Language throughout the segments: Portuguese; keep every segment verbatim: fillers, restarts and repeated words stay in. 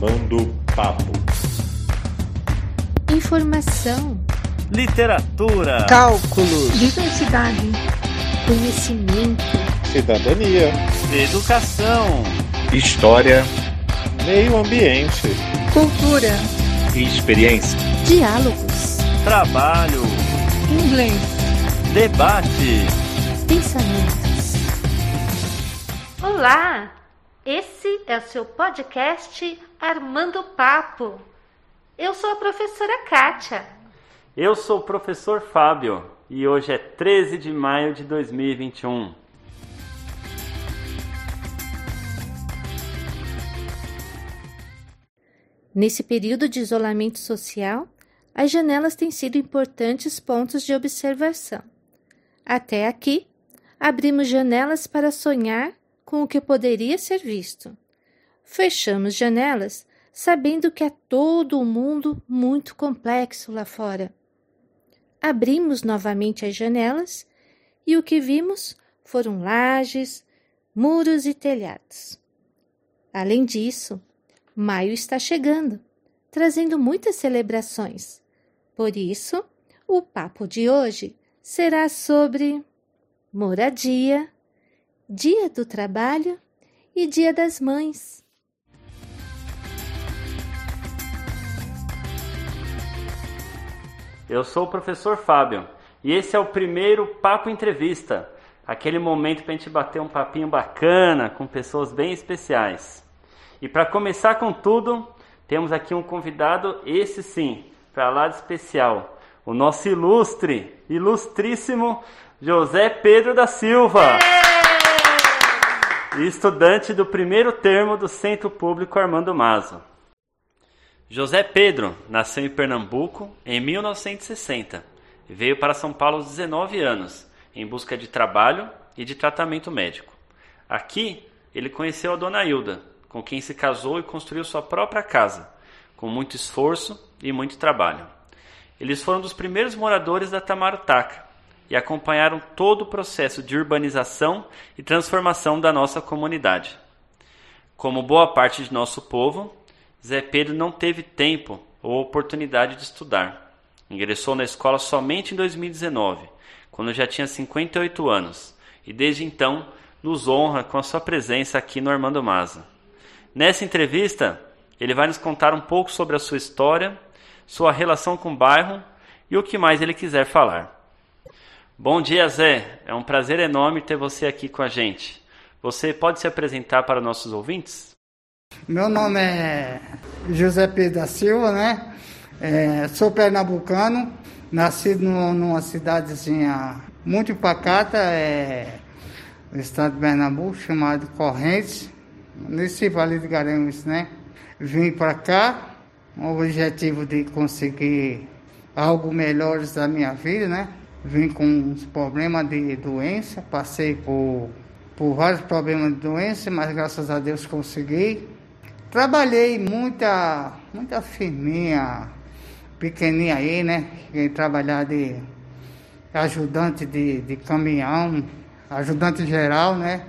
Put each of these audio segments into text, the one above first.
Mamando Papo. Informação, literatura, cálculos, diversidade, conhecimento, cidadania, educação, história, meio ambiente, cultura, experiência, diálogos, trabalho, inglês, debate, pensamentos. Olá! Esse é o seu podcast Armando Papo. Eu sou a professora Kátia. Eu sou o professor Fábio e hoje é treze de maio de dois mil e vinte e um. Nesse período de isolamento social, as janelas têm sido importantes pontos de observação. Até aqui, abrimos janelas para sonhar com o que poderia ser visto. Fechamos janelas sabendo que há todo um mundo muito complexo lá fora. Abrimos novamente as janelas e o que vimos foram lajes, muros e telhados. Além disso, maio está chegando, trazendo muitas celebrações. Por isso, o papo de hoje será sobre moradia, Dia do Trabalho e Dia das Mães. Eu sou o professor Fábio e esse é o primeiro Papo Entrevista, aquele momento para a gente bater um papinho bacana com pessoas bem especiais. E para começar com tudo, temos aqui um convidado, esse sim, para lá de especial, o nosso ilustre, ilustríssimo José Pedro da Silva. É! Estudante do primeiro termo do Centro Público Armando Mazzo. José Pedro nasceu em Pernambuco em mil novecentos e sessenta e veio para São Paulo aos dezenove anos, em busca de trabalho e de tratamento médico. Aqui, ele conheceu a dona Hilda, com quem se casou e construiu sua própria casa, com muito esforço e muito trabalho. Eles foram dos primeiros moradores da Tamarutaca e acompanharam todo o processo de urbanização e transformação da nossa comunidade. Como boa parte de nosso povo, Zé Pedro não teve tempo ou oportunidade de estudar. Ingressou na escola somente em dois mil e dezenove, quando já tinha cinquenta e oito anos, e desde então nos honra com a sua presença aqui no Armando Mazzo. Nessa entrevista, ele vai nos contar um pouco sobre a sua história, sua relação com o bairro e o que mais ele quiser falar. Bom dia, Zé. É um prazer enorme ter você aqui com a gente. Você pode se apresentar para nossos ouvintes? Meu nome é José Pedro da Silva, né? É, sou pernambucano, nascido numa cidadezinha muito pacata, é, no estado de Pernambuco, chamado Correntes, município ali de Garanhuns, né? Vim para cá com o objetivo de conseguir algo melhor da minha vida, né? Vim com uns problemas de doença, passei por, por vários problemas de doença, mas graças a Deus consegui. Trabalhei muita, muita firminha, pequenininha aí, né? Cheguei a trabalhar de ajudante de, de caminhão, ajudante geral, né?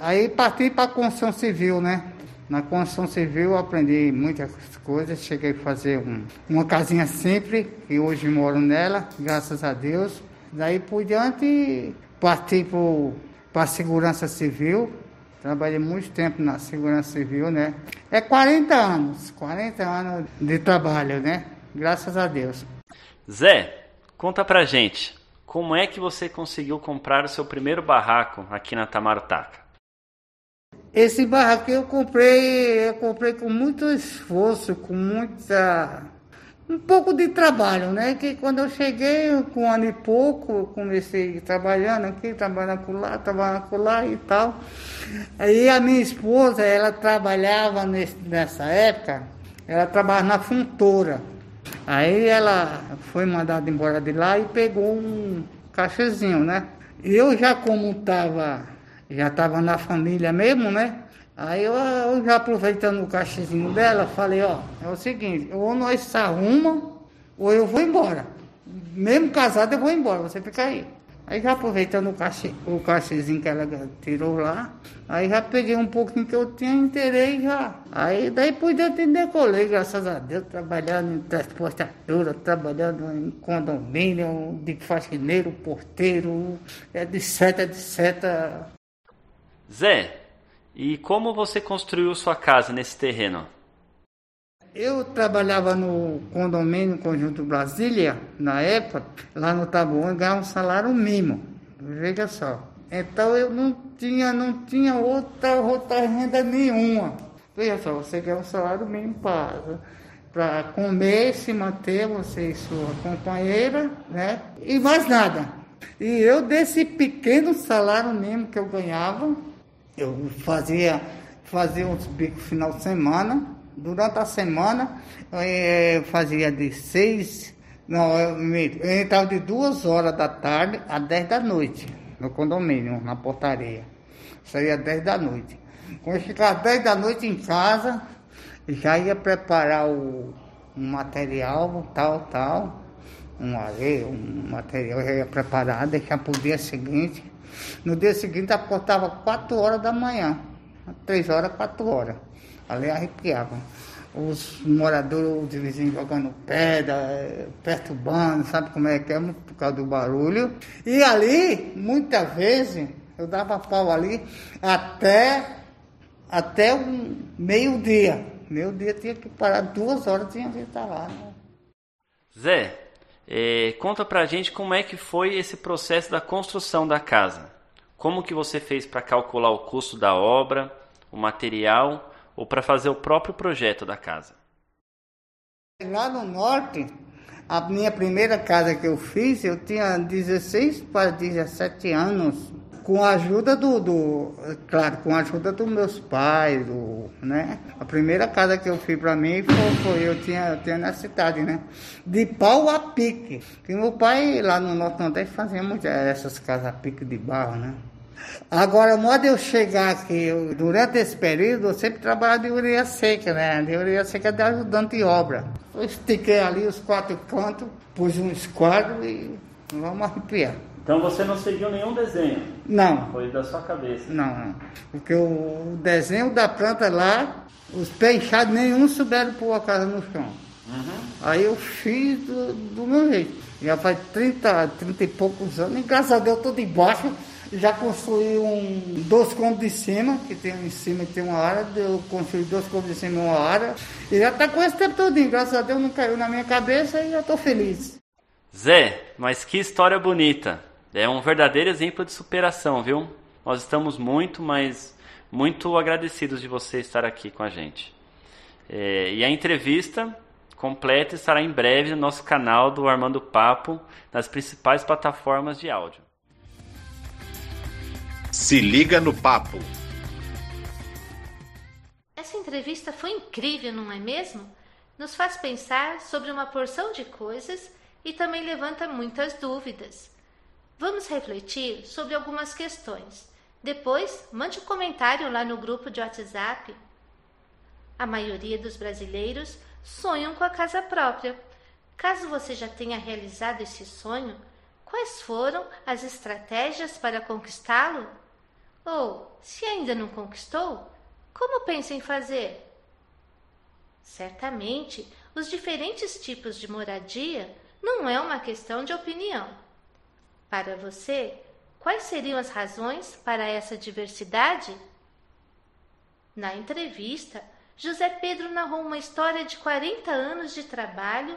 Aí parti para a construção civil, né? Na construção civil aprendi muitas coisas, cheguei a fazer um, uma casinha simples, e hoje moro nela, graças a Deus. Daí por diante, parti para a segurança civil, trabalhei muito tempo na segurança civil, né? É quarenta anos, quarenta anos de trabalho, né? Graças a Deus. Zé, conta pra gente, como é que você conseguiu comprar o seu primeiro barraco aqui na Tamarutaca? Esse barraco eu comprei, eu comprei com muito esforço, com muita... um pouco de trabalho, né? Que quando eu cheguei, com um ano e pouco, eu comecei trabalhando aqui, trabalhando por lá, trabalhando por lá e tal. Aí a minha esposa, ela trabalhava nesse, nessa época, ela trabalhava na Fontoura. Aí ela foi mandada embora de lá e pegou um cachezinho, né? E eu já como estava... Já estava na família mesmo, né? Aí eu, eu já aproveitando o cachezinho dela, falei, ó, é o seguinte, ou nós se arruma, ou eu vou embora. Mesmo casado eu vou embora, você fica aí. Aí já aproveitando o, cachê, o cachezinho que ela tirou lá, aí já peguei um pouquinho que eu tinha, inteirei já. Aí daí por diante eu decolei, graças a Deus, trabalhando em transportadora, trabalhando em condomínio, de faxineiro, porteiro, etc, etcétera. Zé, e como você construiu sua casa nesse terreno? Eu trabalhava no condomínio Conjunto Brasília, na época, lá no Taboão, e ganhava um salário mínimo, veja só. Então eu não tinha, não tinha outra, outra renda nenhuma. Veja só, você ganha um salário mínimo para comer, se manter, você e sua companheira, né? E mais nada. E eu, desse pequeno salário mínimo que eu ganhava, eu fazia, fazia uns bicos no final de semana. Durante a semana, eu fazia de seis... Não, eu, eu entrava de duas horas da tarde a dez da noite, no condomínio, na portaria. Saía às dez da noite. Quando eu ficava às dez da noite em casa, já ia preparar o, o material, tal, tal. Um areia, um material já ia preparar, deixar para o dia seguinte. No dia seguinte, acordava quatro horas da manhã. Três horas, quatro horas. Ali arrepiava. Os moradores, os vizinhos jogando pedra, perturbando, sabe como é que é, por causa do barulho. E ali, muitas vezes, eu dava pau ali até, até um meio-dia. Meio-dia tinha que parar, duas horas tinha que estar lá. Né? Zé, eh, conta pra gente como é que foi esse processo da construção da casa. Como que você fez para calcular o custo da obra, o material, ou para fazer o próprio projeto da casa? Lá no norte, a minha primeira casa que eu fiz, eu tinha dezesseis para dezessete anos, com a ajuda do, do claro, com a ajuda dos meus pais, do, né? A primeira casa que eu fiz para mim foi, foi eu tinha, eu tinha na cidade, né? De pau a pique. Porque meu pai lá no norte nordeste fazia muitas essas casas a pique de barro, né? Agora, o modo de eu chegar aqui, eu, durante esse período, eu sempre trabalhava de ureia seca, né? De ureia seca de ajudante de obra. Eu estiquei ali os quatro cantos, pus um esquadro e vamos arrepiar. Então você não seguiu nenhum desenho? Não. Foi da sua cabeça? Não, não. Porque o desenho da planta lá, os pés inchados, nenhum souberam pôr a casa no chão. Uhum. Aí eu fiz do, do meu jeito. Já faz trinta, trinta e poucos anos, e graças a Deus eu estou de baixo. Já construí um, dois cômodos de cima, que tem um em cima e tem uma área, eu construí dois cômodos de cima e uma área, e já está com esse tempo todinho, graças a Deus não caiu na minha cabeça e eu estou feliz. Zé, mas que história bonita, é um verdadeiro exemplo de superação, viu? Nós estamos muito, mas muito agradecidos de você estar aqui com a gente. É, e a entrevista completa estará em breve no nosso canal do Armando Papo, nas principais plataformas de áudio. Se liga no papo. Essa entrevista foi incrível, não é mesmo? Nos faz pensar sobre uma porção de coisas e também levanta muitas dúvidas. Vamos refletir sobre algumas questões. Depois, mande um comentário lá no grupo de WhatsApp. A maioria dos brasileiros sonham com a casa própria. Caso você já tenha realizado esse sonho, quais foram as estratégias para conquistá-lo? Ou, se ainda não conquistou, como pensa em fazer? Certamente, os diferentes tipos de moradia não é uma questão de opinião. Para você, quais seriam as razões para essa diversidade? Na entrevista, José Pedro narrou uma história de quarenta anos de trabalho,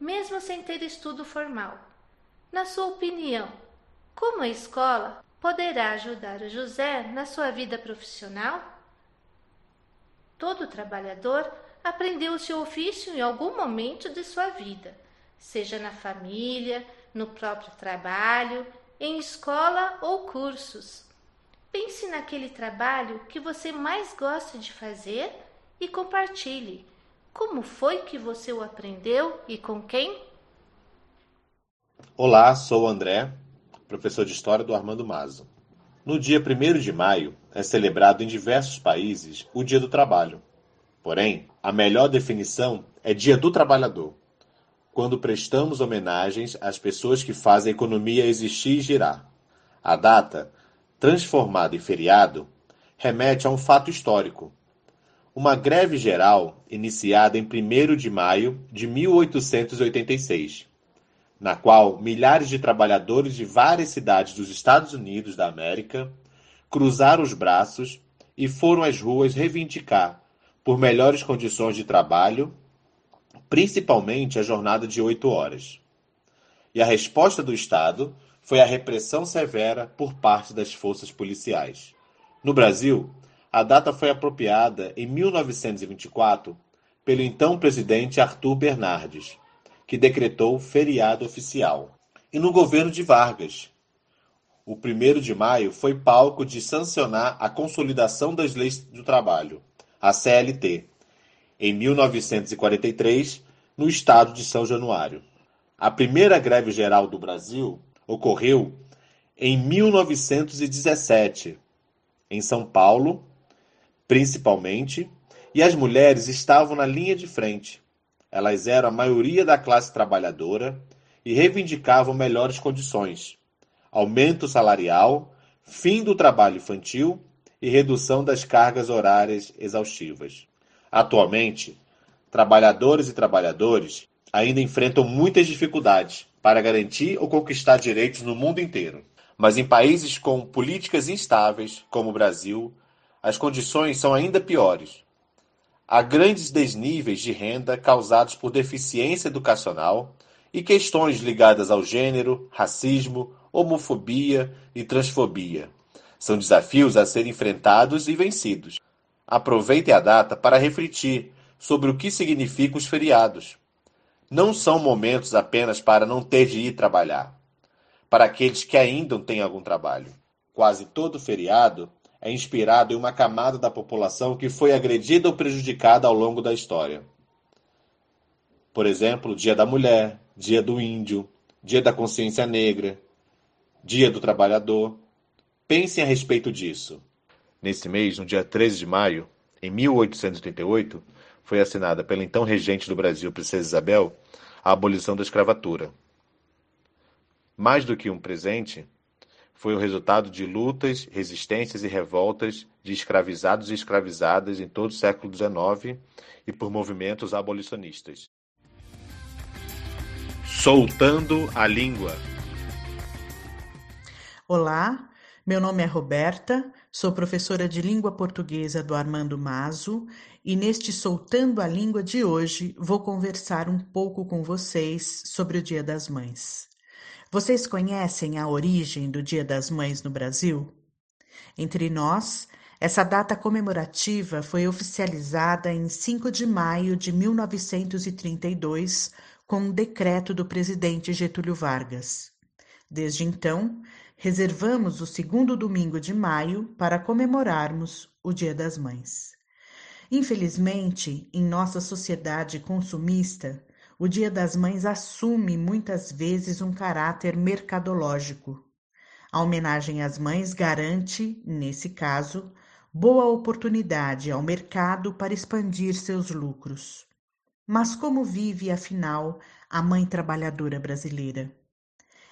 mesmo sem ter estudo formal. Na sua opinião, como a escola poderá ajudar o José na sua vida profissional? Todo trabalhador aprendeu o seu ofício em algum momento de sua vida, seja na família, no próprio trabalho, em escola ou cursos. Pense naquele trabalho que você mais gosta de fazer e compartilhe. Como foi que você o aprendeu e com quem? Olá, sou o André, professor de História do Armando Mazzo. No dia primeiro de maio, é celebrado em diversos países o Dia do Trabalho. Porém, a melhor definição é Dia do Trabalhador, quando prestamos homenagens às pessoas que fazem a economia existir e girar. A data, transformada em feriado, remete a um fato histórico. Uma greve geral iniciada em primeiro de maio de mil oitocentos e oitenta e seis, na qual milhares de trabalhadores de várias cidades dos Estados Unidos da América cruzaram os braços e foram às ruas reivindicar por melhores condições de trabalho, principalmente a jornada de oito horas. E a resposta do Estado foi a repressão severa por parte das forças policiais. No Brasil, a data foi apropriada em mil novecentos e vinte e quatro pelo então presidente Arthur Bernardes, que decretou feriado oficial. E no governo de Vargas, o primeiro de maio foi palco de sancionar a consolidação das leis do trabalho, a C L T, em mil novecentos e quarenta e três, no estado de São Januário. A primeira greve geral do Brasil ocorreu em mil novecentos e dezessete, em São Paulo, principalmente, e as mulheres estavam na linha de frente. Elas eram a maioria da classe trabalhadora e reivindicavam melhores condições, aumento salarial, fim do trabalho infantil e redução das cargas horárias exaustivas. Atualmente, trabalhadores e trabalhadores ainda enfrentam muitas dificuldades para garantir ou conquistar direitos no mundo inteiro. Mas em países com políticas instáveis, como o Brasil, as condições são ainda piores. Há grandes desníveis de renda causados por deficiência educacional e questões ligadas ao gênero, racismo, homofobia e transfobia. São desafios a serem enfrentados e vencidos. Aproveitem a data para refletir sobre o que significam os feriados. Não são momentos apenas para não ter de ir trabalhar, para aqueles que ainda não têm algum trabalho. Quase todo feriado é inspirado em uma camada da população que foi agredida ou prejudicada ao longo da história. Por exemplo, Dia da Mulher, Dia do Índio, Dia da Consciência Negra, Dia do Trabalhador. Pensem a respeito disso. Nesse mês, no dia treze de maio, em mil oitocentos e oitenta e oito, foi assinada pela então regente do Brasil, Princesa Isabel, a abolição da escravatura. Mais do que um presente, foi o resultado de lutas, resistências e revoltas de escravizados e escravizadas em todo o século dezenove e por movimentos abolicionistas. Soltando a língua. Olá, meu nome é Roberta, sou professora de língua portuguesa do Armando Mazzo e neste Soltando a Língua de hoje vou conversar um pouco com vocês sobre o Dia das Mães. Vocês conhecem a origem do Dia das Mães no Brasil? Entre nós, essa data comemorativa foi oficializada em cinco de maio de mil novecentos e trinta e dois com um decreto do presidente Getúlio Vargas. Desde então, reservamos o segundo domingo de maio para comemorarmos o Dia das Mães. Infelizmente, em nossa sociedade consumista, o Dia das Mães assume muitas vezes um caráter mercadológico. A homenagem às mães garante, nesse caso, boa oportunidade ao mercado para expandir seus lucros. Mas como vive, afinal, a mãe trabalhadora brasileira?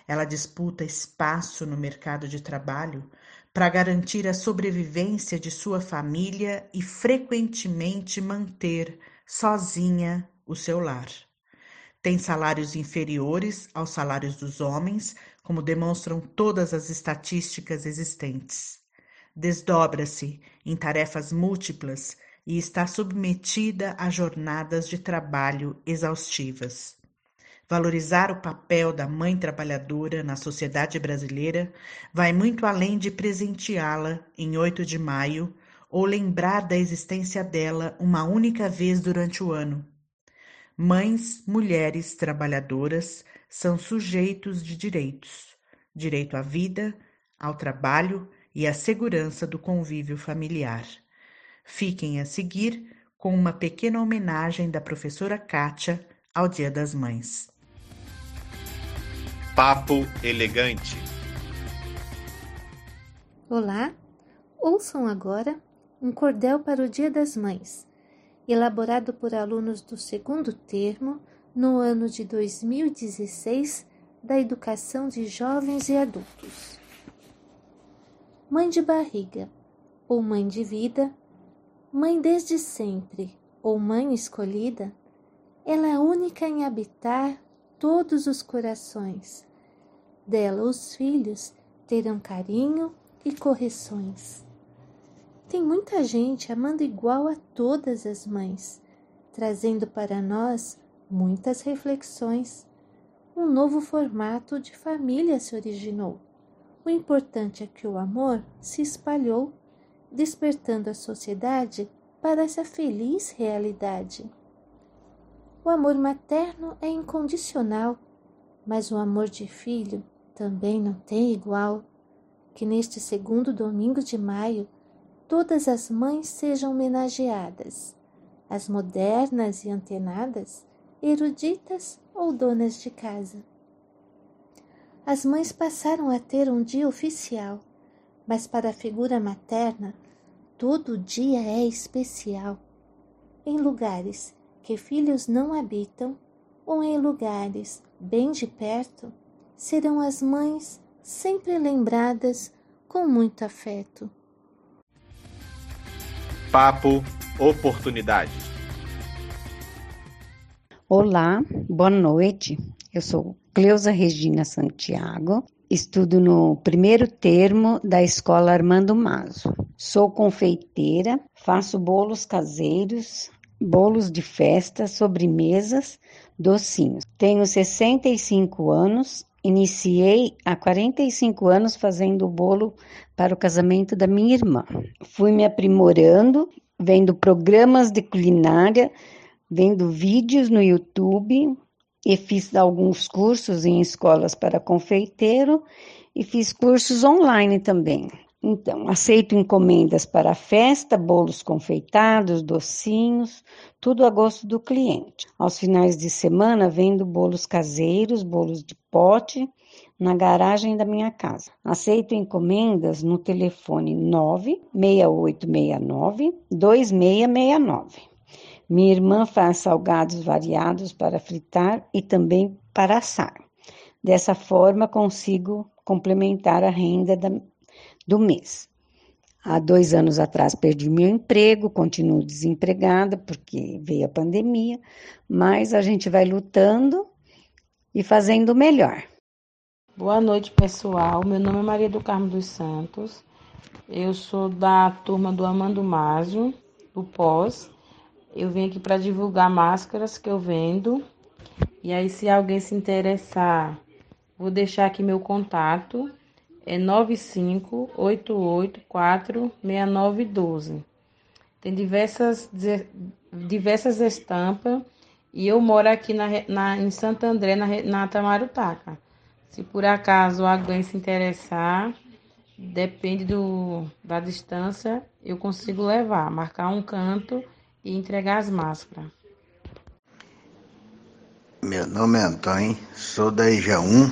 Ela disputa espaço no mercado de trabalho para garantir a sobrevivência de sua família e frequentemente manter sozinha o seu lar. Tem salários inferiores aos salários dos homens, como demonstram todas as estatísticas existentes. Desdobra-se em tarefas múltiplas e está submetida a jornadas de trabalho exaustivas. Valorizar o papel da mãe trabalhadora na sociedade brasileira vai muito além de presenteá-la em oito de maio ou lembrar da existência dela uma única vez durante o ano. Mães, mulheres trabalhadoras são sujeitos de direitos, direito à vida, ao trabalho e à segurança do convívio familiar. Fiquem a seguir com uma pequena homenagem da professora Kátia ao Dia das Mães. Papo elegante. Olá, ouçam agora um cordel para o Dia das Mães, elaborado por alunos do segundo termo no ano de dois mil e dezesseis da Educação de Jovens e Adultos. mãe de barriga, ou mãe de vida, mãe desde sempre, ou mãe escolhida, ela é única em habitar todos os corações. Dela os filhos terão carinho e correções. Tem muita gente amando igual a todas as mães, trazendo para nós muitas reflexões. Um novo formato de família se originou. O importante é que o amor se espalhou, despertando a sociedade para essa feliz realidade. O amor materno é incondicional, mas o amor de filho também não tem igual. Que neste segundo domingo de maio, todas as mães sejam homenageadas, as modernas e antenadas, eruditas ou donas de casa. As mães passaram a ter um dia oficial, mas para a figura materna, todo dia é especial. Em lugares que filhos não habitam, ou em lugares bem de perto, serão as mães sempre lembradas com muito afeto. Papo Oportunidade. Olá, boa noite. Eu sou Cleusa Regina Santiago, estudo no primeiro termo da Escola Armando Mazzo. Sou confeiteira, faço bolos caseiros, bolos de festa, sobremesas, docinhos. Tenho sessenta e cinco anos, iniciei há quarenta e cinco anos fazendo bolo para o casamento da minha irmã. Fui me aprimorando, vendo programas de culinária, vendo vídeos no YouTube e fiz alguns cursos em escolas para confeiteiro e fiz cursos online também. Então, aceito encomendas para a festa, bolos confeitados, docinhos, tudo a gosto do cliente. Aos finais de semana, vendo bolos caseiros, bolos de pote, na garagem da minha casa. Aceito encomendas no telefone nove seis oito seis nove, dois seis seis nove. Minha irmã faz salgados variados para fritar e também para assar. Dessa forma, consigo complementar a renda da do mês. Há dois anos atrás perdi meu emprego, continuo desempregada porque veio a pandemia, mas a gente vai lutando e fazendo o melhor. Boa noite, pessoal. Meu nome é Maria do Carmo dos Santos. Eu sou da turma do Armando Mazzo, do Pós. Eu vim aqui para divulgar máscaras que eu vendo. E aí, se alguém se interessar, vou deixar aqui meu contato. É nove cinco oito oito quatro seis nove um dois. Tem diversas, diversas estampas e eu moro aqui na, na, em Santo André, na, na Tamarutaca. Se por acaso alguém se interessar, depende do, da distância, eu consigo levar, marcar um canto e entregar as máscaras. Meu nome é Antônio, sou da Igaú.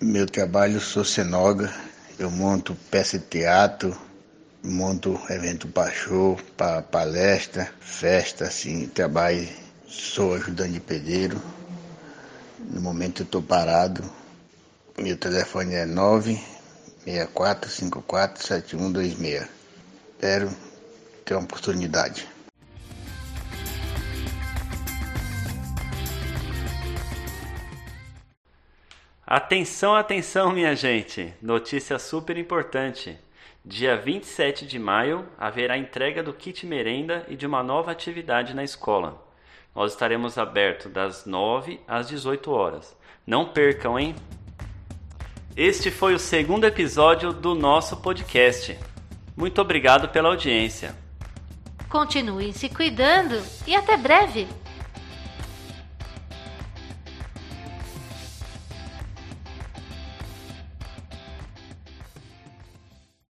Meu trabalho, sou cenógrafo, eu monto peça de teatro, monto evento para show, para palestra, festa, assim, trabalho, sou ajudante de pedreiro. No momento eu estou parado, meu telefone é nove seis quatro cinco quatro sete um dois seis. Espero ter uma oportunidade. Atenção, atenção, minha gente! Notícia super importante. Dia vinte e sete de maio haverá entrega do kit merenda e de uma nova atividade na escola. Nós estaremos abertos das nove às dezoito horas. Não percam, hein? Este foi o segundo episódio do nosso podcast. Muito obrigado pela audiência. Continuem se cuidando e até breve!